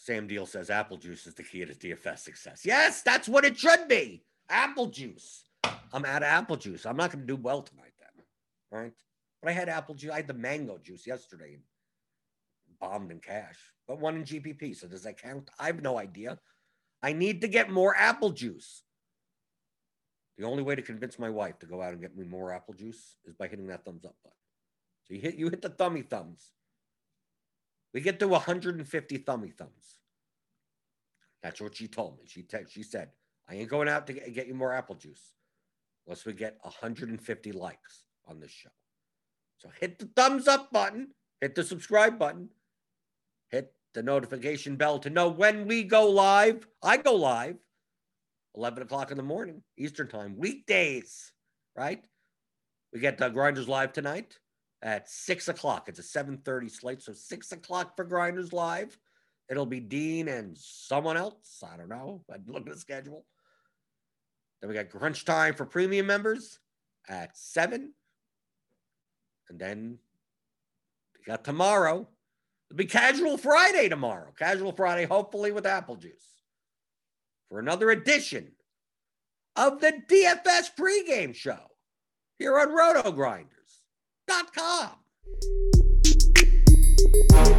Sam Deal says apple juice is the key to D F S success. Yes, that's what it should be. Apple juice. I'm out of apple juice. I'm not going to do well tonight then. All right. But I had apple juice. I had the mango juice yesterday. Bombed in cash. But one in G P P. So does that count? I have no idea. I need to get more apple juice. The only way to convince my wife to go out and get me more apple juice is by hitting that thumbs up button. So you hit, you hit the thummy thumbs. We get to one hundred fifty thummy thumbs. That's what she told me. She, te- she said, I ain't going out to get, get you more apple juice unless we get one hundred fifty likes on this show. So hit the thumbs up button, hit the subscribe button, hit the notification bell to know when we go live. I go live eleven o'clock in the morning, Eastern time, weekdays, right? We get the Grinders Live tonight at six o'clock. It's a seven thirty slate, so six o'clock for Grinders Live. It'll be Dean and someone else. I don't know. I'd look at the schedule. Then we got Crunch Time for premium members at seven. And then we got tomorrow. It'll be Casual Friday tomorrow. Casual Friday, hopefully with apple juice, for another edition of the D F S pregame show here on roto grinders dot com.